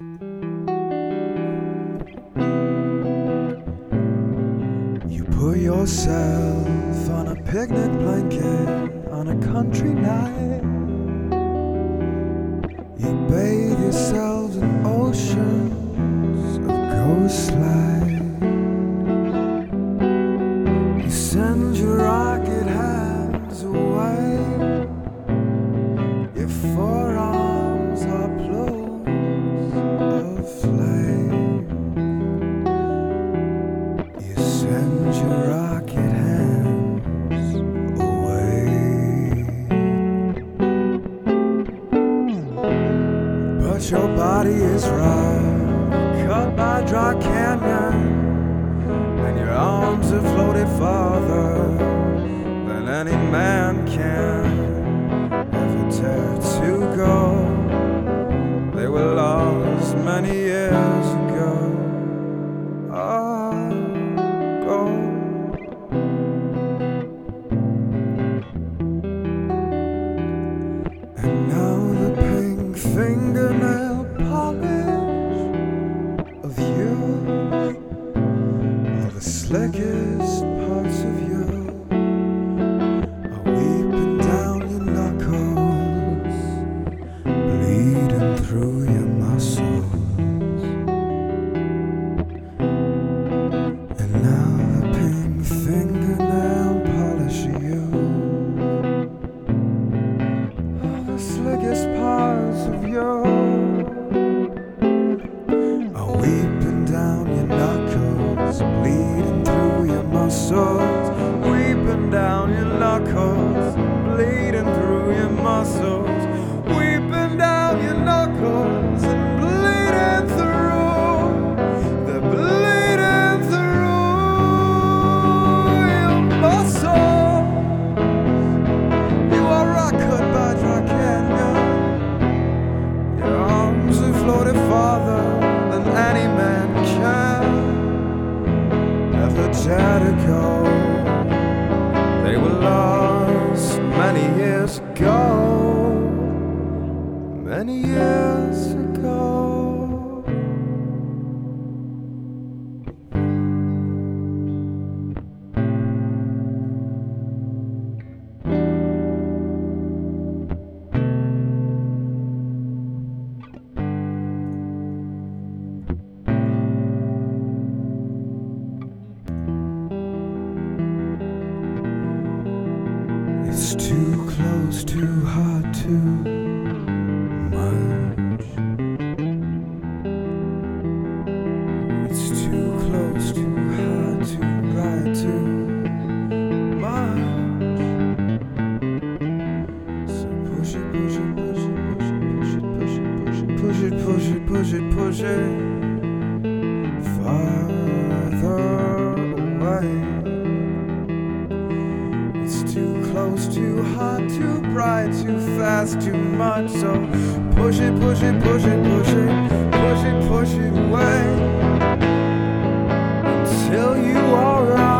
You put yourself on a picnic blanket on a country night. You bathe yourselves in oceans of ghost light. You send your rocket hands away. Your forearms are plumes of flame. You send your rocket hands. Your body is rough, cut by dry canyon, and your arms are floated farther than any man can ever dare to go. They were lost many years ago. I'll go. And now the pink fingernail of you are the slickest parts of you are weeping down your knuckles, bleeding through your muscles. And now the pink fingernail polish of you are the slickest parts of you. Bleeding through your muscles, weeping down your knuckles. Bleeding through your muscles, weeping down your knuckles, and bleeding through. They're bleeding through your muscles. You are rock cut by Dry Canyon. Your arms are floated farther than any man can Jericho. They were lost many years ago, many years ago. It's too close, too hard, too much. It's too close, too hard, too right, too much. So push it, push it, push it, push it, push it, push it, push it, push it, push it, push it, farther away. Too close, too hot, too bright, too fast, too much. So push it, push it, push it, push it, push it, push it away until you are out.